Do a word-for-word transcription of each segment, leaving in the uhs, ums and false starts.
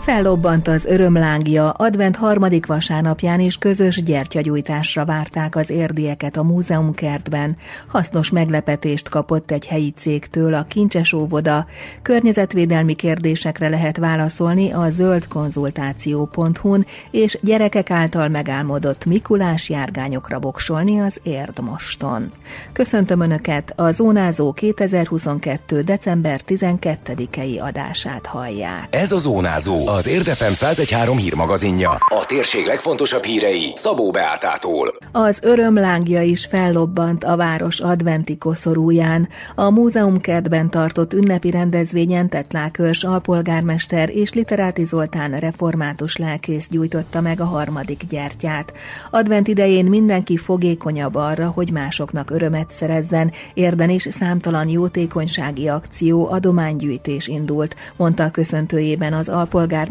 Fellobbant az örömlángja, advent harmadik vasárnapján is közös gyertyagyújtásra várták az érdieket a múzeumkertben. Hasznos meglepetést kapott egy helyi cégtől a Kincses óvoda. Környezetvédelmi kérdésekre lehet válaszolni a zöld konzultáció pont hu-n, és gyerekek által megálmodott Mikulás járgányokra voksolni az Érdmoston. Köszöntöm Önöket, a Zónázó kétezer-huszonkettő. december tizenkettedikei adását hallják. Ez a Zónázó, az Érd ef em száz egy pont három hírmagazinja. A térség legfontosabb hírei Szabó Beátától. Az örömlángja is fellobbant a város adventi koszorúján. A múzeumkertben tartott ünnepi rendezvényen Tetlák Örs alpolgármester és Literáti Zoltán református lelkész gyújtotta meg a harmadik gyertyát. Advent idején mindenki fogékonyabb arra, hogy másoknak örömet szerezzen. Érden is számtalan jótékonysági akció, adománygyűjtés indult, mondta a köszöntőjében az alpolgármester,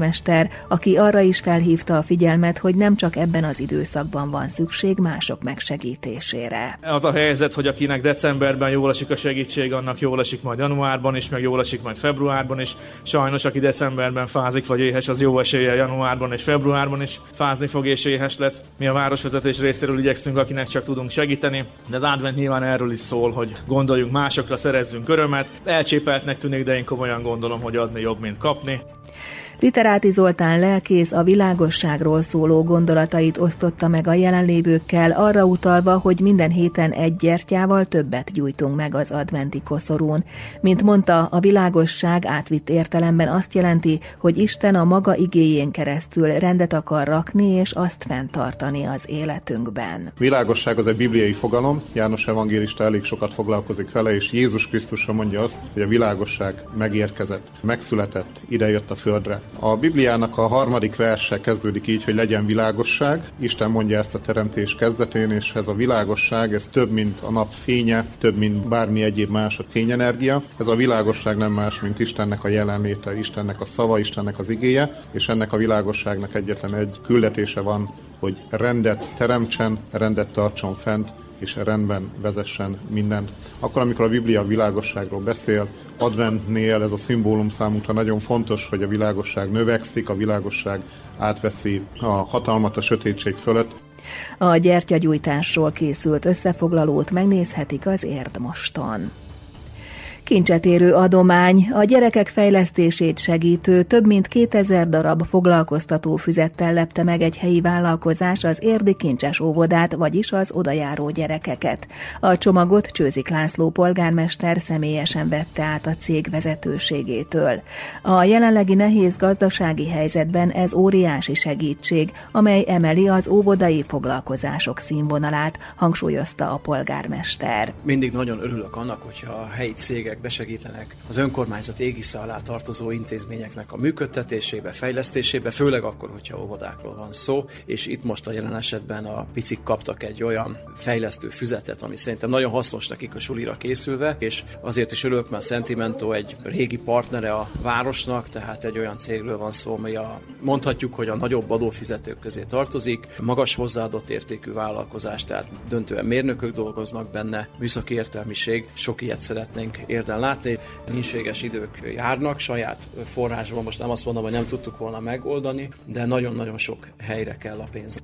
aki arra is felhívta a figyelmet, hogy nem csak ebben az időszakban van szükség mások megsegítésére. Az a helyzet, hogy akinek decemberben jól esik a segítség, annak jól esik majd januárban is, meg jól esik majd februárban is. Sajnos, aki decemberben fázik vagy éhes, az jó eséllyel januárban és februárban is fázni fog és éhes lesz. Mi a városvezetés részéről igyekszünk, akinek csak tudunk segíteni, de az advent nyilván erről is szól, hogy gondoljunk másokra, szerezzünk örömet. Elcsépeltnek tűnik, de én komolyan gondolom, hogy adni jobb, mint kapni. Literáti Zoltán lelkész a világosságról szóló gondolatait osztotta meg a jelenlévőkkel, arra utalva, hogy minden héten egy gyertyával többet gyújtunk meg az adventi koszorún. Mint mondta, a világosság átvitt értelemben azt jelenti, hogy Isten a maga igéjén keresztül rendet akar rakni és azt fenntartani az életünkben. Világosság az egy bibliai fogalom, János evangélista elég sokat foglalkozik vele, és Jézus Krisztusra mondja azt, hogy a világosság megérkezett, megszületett, idejött a földre. A Bibliának a harmadik verse kezdődik így, hogy legyen világosság. Isten mondja ezt a teremtés kezdetén, és ez a világosság, ez több, mint a nap fénye, több, mint bármi egyéb más a fényenergia. Ez a világosság nem más, mint Istennek a jelenléte, Istennek a szava, Istennek az igéje, és ennek a világosságnak egyetlen egy küldetése van, hogy rendet teremtsen, rendet tartson fent, és rendben vezessen mindent. Akkor, amikor a Biblia világosságról beszél, adventnél ez a szimbólum számunkra nagyon fontos, hogy a világosság növekszik, a világosság átveszi a hatalmat a sötétség fölött. A gyertyagyújtásról készült összefoglalót megnézhetik az Érdmoston. Kincset érő adomány, a gyerekek fejlesztését segítő több mint kétezer darab foglalkoztató füzettel lepte meg egy helyi vállalkozás az érdi Kincses óvodát, vagyis az odajáró gyerekeket. A csomagot Csőzi László polgármester személyesen vette át a cég vezetőségétől. A jelenlegi nehéz gazdasági helyzetben ez óriási segítség, amely emeli az óvodai foglalkozások színvonalát, hangsúlyozta a polgármester. Mindig nagyon örülök annak, hogyha a helyi cégek besegítenek az önkormányzat égisze alá tartozó intézményeknek a működtetésébe, fejlesztésébe, főleg akkor, hogyha óvodákról van szó, és itt most a jelen esetben a picik kaptak egy olyan fejlesztő füzetet, ami szerintem nagyon hasznos nekik a sulira készülve, és azért is örülök, mert Sentimento egy régi partnere a városnak, tehát egy olyan cégről van szó, ami a, mondhatjuk, hogy a nagyobb adófizetők közé tartozik, magas hozzáadott értékű vállalkozás, tehát döntően mérnökök dolgoznak benne, műszaki értelmiség, sok ilyet szeretnénk Érden látni. Minőséges idők járnak, saját forrásban most nem azt mondom, hogy nem tudtuk volna megoldani, de nagyon-nagyon sok helyre kell a pénz.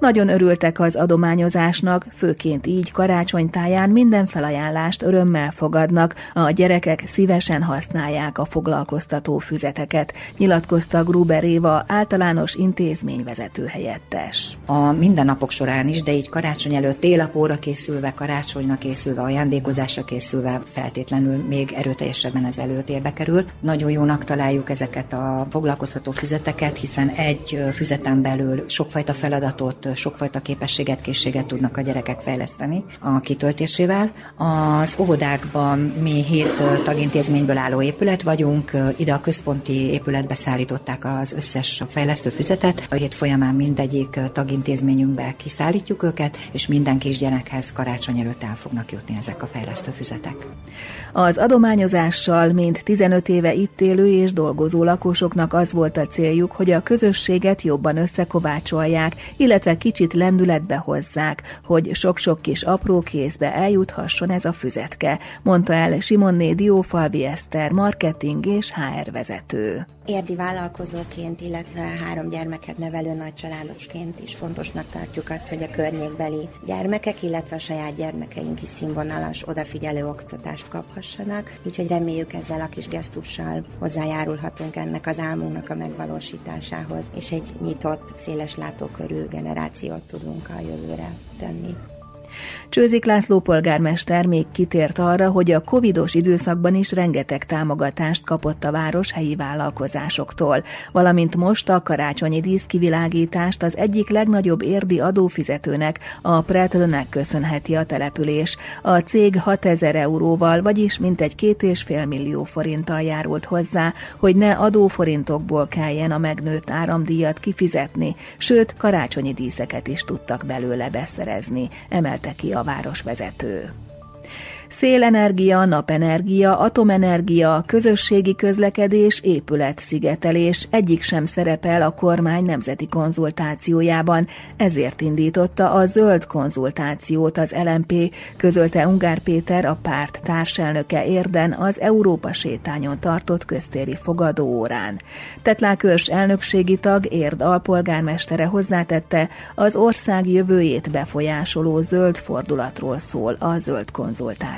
Nagyon örültek az adományozásnak, főként így karácsonytáján minden felajánlást örömmel fogadnak, a gyerekek szívesen használják a foglalkoztató füzeteket, nyilatkozta Gruber Éva, általános intézményvezető helyettes. A mindennapok során is, de így karácsony előtt télapóra készülve, karácsonyra készülve, ajándékozásra készülve feltétlenül még erőteljesebben ez előtérbe kerül. Nagyon jónak találjuk ezeket a foglalkoztató füzeteket, hiszen egy füzeten belül sokfajta feladat sokfajta képességet, készséget tudnak a gyerekek fejleszteni a kitöltésével. Az óvodákban mi hét tagintézményből álló épület vagyunk, ide a központi épületbe szállították az összes fejlesztő füzetet. A hét folyamán mindegyik tagintézményünkbe kiszállítjuk őket, és minden kisgyerekhez karácsony előtt el fognak jutni ezek a fejlesztő füzetek. Az adományozással mint tizenöt éve itt élő és dolgozó lakosoknak az volt a céljuk, hogy a közösséget jobban összekovácsolják, illetve kicsit lendületbe hozzák, hogy sok-sok kis apró kézbe eljuthasson ez a füzetke, mondta el Simonné Diófalvi Eszter marketing és há er vezető. Érdi vállalkozóként, illetve három gyermeket nevelő nagycsaládosként is fontosnak tartjuk azt, hogy a környékbeli gyermekek, illetve a saját gyermekeink is színvonalas, odafigyelő oktatást kaphassanak, úgyhogy reméljük ezzel a kis gesztussal hozzájárulhatunk ennek az álmunknak a megvalósításához, és egy nyitott, széles látókörű generációt tudunk a jövőre tenni. Csőzi László polgármester még kitért arra, hogy a covidos időszakban is rengeteg támogatást kapott a város helyi vállalkozásoktól, valamint most a karácsonyi díszkivilágítást az egyik legnagyobb érdi adófizetőnek, a Pretlönek köszönheti a település. A cég hatezer euróval, vagyis mintegy két egész öt millió forinttal járult hozzá, hogy ne adóforintokból kelljen a megnőtt áramdíjat kifizetni, sőt, karácsonyi díszeket is tudtak belőle beszerezni, emelte ki a városvezető. Szélenergia, napenergia, atomenergia, közösségi közlekedés, épületszigetelés egyik sem szerepel a kormány nemzeti konzultációjában, ezért indította a zöld konzultációt az el em pé, közölte Ungár Péter, a párt társelnöke Érden az Európa sétányon tartott köztéri fogadóórán. Tetlák Örs elnökségi tag, Érd alpolgármestere hozzátette, az ország jövőjét befolyásoló zöld fordulatról szól a zöld konzultáció.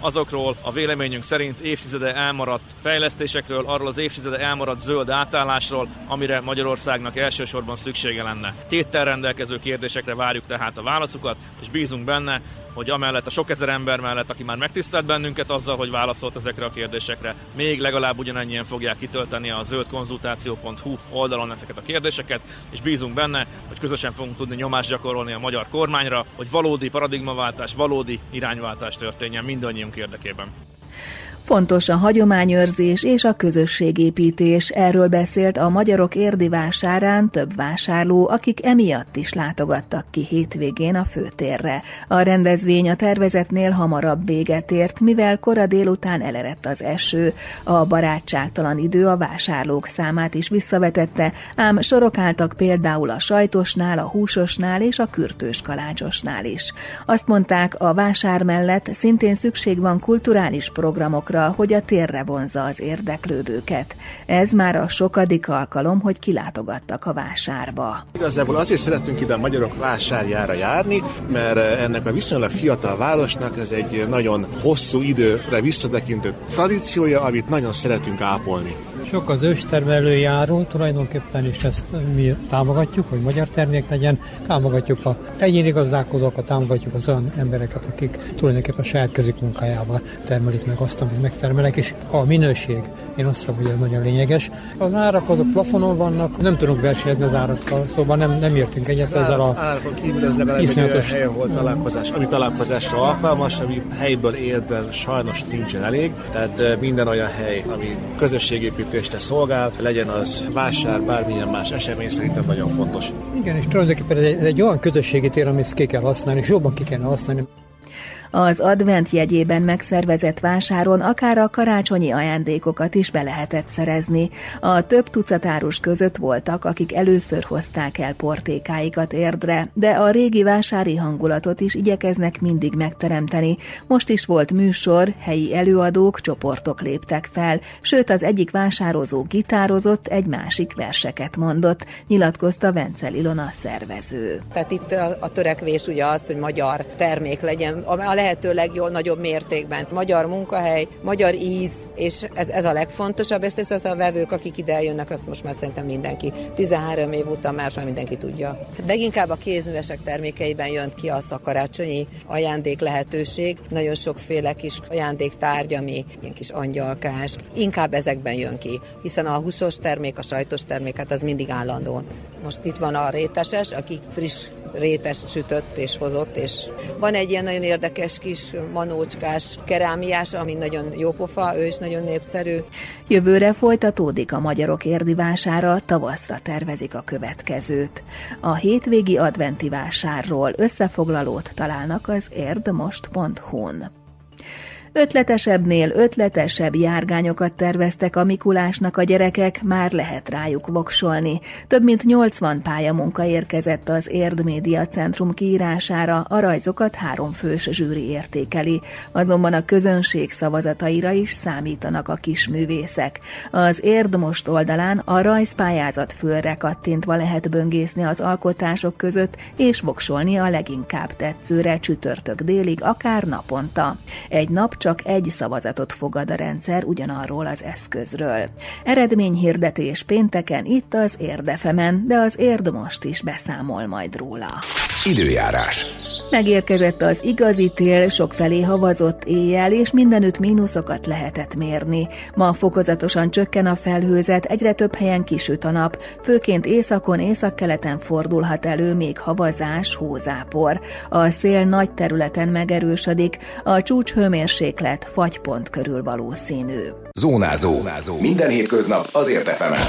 Azokról a véleményünk szerint évtizede elmaradt fejlesztésekről, arról az évtizede elmaradt zöld átállásról, amire Magyarországnak elsősorban szüksége lenne. Téttel rendelkező kérdésekre várjuk tehát a válaszukat, és bízunk benne, hogy amellett a sok ezer ember mellett, aki már megtisztelt bennünket azzal, hogy válaszolt ezekre a kérdésekre, még legalább ugyanennyien fogják kitölteni a zöldkonzultáció pont hú oldalon ezeket a kérdéseket, és bízunk benne, hogy közösen fogunk tudni nyomást gyakorolni a magyar kormányra, hogy valódi paradigmaváltás, valódi irányváltás történjen mindannyiunk érdekében. Fontos a hagyományőrzés és a közösségépítés, erről beszélt a Magyarok Érdi Vásárán több vásárló, akik emiatt is látogattak ki hétvégén a főtérre. A rendezvény a tervezetnél hamarabb véget ért, mivel kora délután elerett az eső. A barátságtalan idő a vásárlók számát is visszavetette, ám sorok álltak például a sajtosnál, a húsosnál és a kürtős kalácsosnál is. Azt mondták, a vásár mellett szintén szükség van kulturális programokra, hogy a térre vonzza az érdeklődőket. Ez már a sokadik alkalom, hogy kilátogattak a vásárba. Igazából azért szeretünk ide a Magyarok Vásárjára járni, mert ennek a viszonylag fiatal városnak ez egy nagyon hosszú időre visszatekintő tradíciója, amit nagyon szeretünk ápolni. Sok az őstermelő járó, tulajdonképpen is ezt mi támogatjuk, hogy magyar termék legyen, támogatjuk a egyéni gazdálkodókat, támogatjuk az olyan embereket, akik tulajdonképpen a saját kezük munkájával termelik meg azt, amit megtermelek, és a minőség, én azt hiszem, hogy ez nagyon lényeges. Az árak azok plafonon vannak, nem tudunk versenyezni az árakkal, szóval nem, nem értünk egyet ezzel a... Árakon kívül ez legalább iszonyatos... egy helyen volt találkozás, ami találkozásra alkalmas, ami helyből Érden sajnos nincsen elég, tehát minden olyan hely, ami közösségépítés szolgál, legyen az vásár, bármilyen más esemény, szerintem nagyon fontos. Igen, és tulajdonképpen ez egy, egy olyan közösségi tér, amit ki kell használni, és jobban ki kell használni. Az advent jegyében megszervezett vásáron akár a karácsonyi ajándékokat is be lehetett szerezni. A több tucat árus között voltak, akik először hozták el portékáikat Érdre, de a régi vásári hangulatot is igyekeznek mindig megteremteni. Most is volt műsor, helyi előadók, csoportok léptek fel, sőt az egyik vásározó gitározott, egy másik verseket mondott, nyilatkozta Vencel Ilona szervező. Tehát itt a törekvés ugye az, hogy magyar termék legyen, a lehető legjobb, nagyobb mértékben. Magyar munkahely, magyar íz, és ez, ez a legfontosabb, és ez a vevők, akik ide jönnek, azt most már szerintem mindenki. tizenhárom év után már sem mindenki tudja. Leginkább a kézművesek termékeiben jön ki az a karácsonyi ajándék lehetőség. Nagyon sokféle kis ajándéktárgy, ami ilyen kis angyalkás. Inkább ezekben jön ki, hiszen a húsos termék, a sajtos termék, hát az mindig állandó. Most itt van a réteses, aki friss rétes sütött és hozott, és van egy ilyen nagyon érdekes kis manócskás kerámiás, ami nagyon jó pofa, ő is nagyon népszerű. Jövőre folytatódik a Magyarok Érdi Vására, tavaszra tervezik a következőt. A hétvégi adventi vásárról összefoglalót találnak az érdmost pont hú-n. Ötletesebbnél ötletesebb járgányokat terveztek a Mikulásnak a gyerekek, már lehet rájuk voksolni. Több mint nyolcvan pályamunka érkezett az Érd Médiacentrum kiírására, a rajzokat háromfős zsűri értékeli. Azonban a közönség szavazataira is számítanak a kisművészek. Az Érdmost oldalán a rajzpályázat fölre kattintva lehet böngészni az alkotások között, és voksolni a leginkább tetszőre csütörtök délig, akár naponta. Egy nap csak egy szavazatot fogad a rendszer ugyanarról az eszközről. Eredményhirdetés pénteken itt az Érd ef emen, de az Érd most is beszámol majd róla. Időjárás. Megérkezett az igazi tél, sokfelé havazott éjjel, és mindenütt mínuszokat lehetett mérni. Ma fokozatosan csökken a felhőzet, egyre több helyen kisüt a nap, főként északon, északkeleten fordulhat elő még havazás, hózápor. A szél nagy területen megerősödik, a csúcshőmérséklet fagypont körül valószínű. Zónázó. Zónázó. Minden hétköznap az Érd ef emen.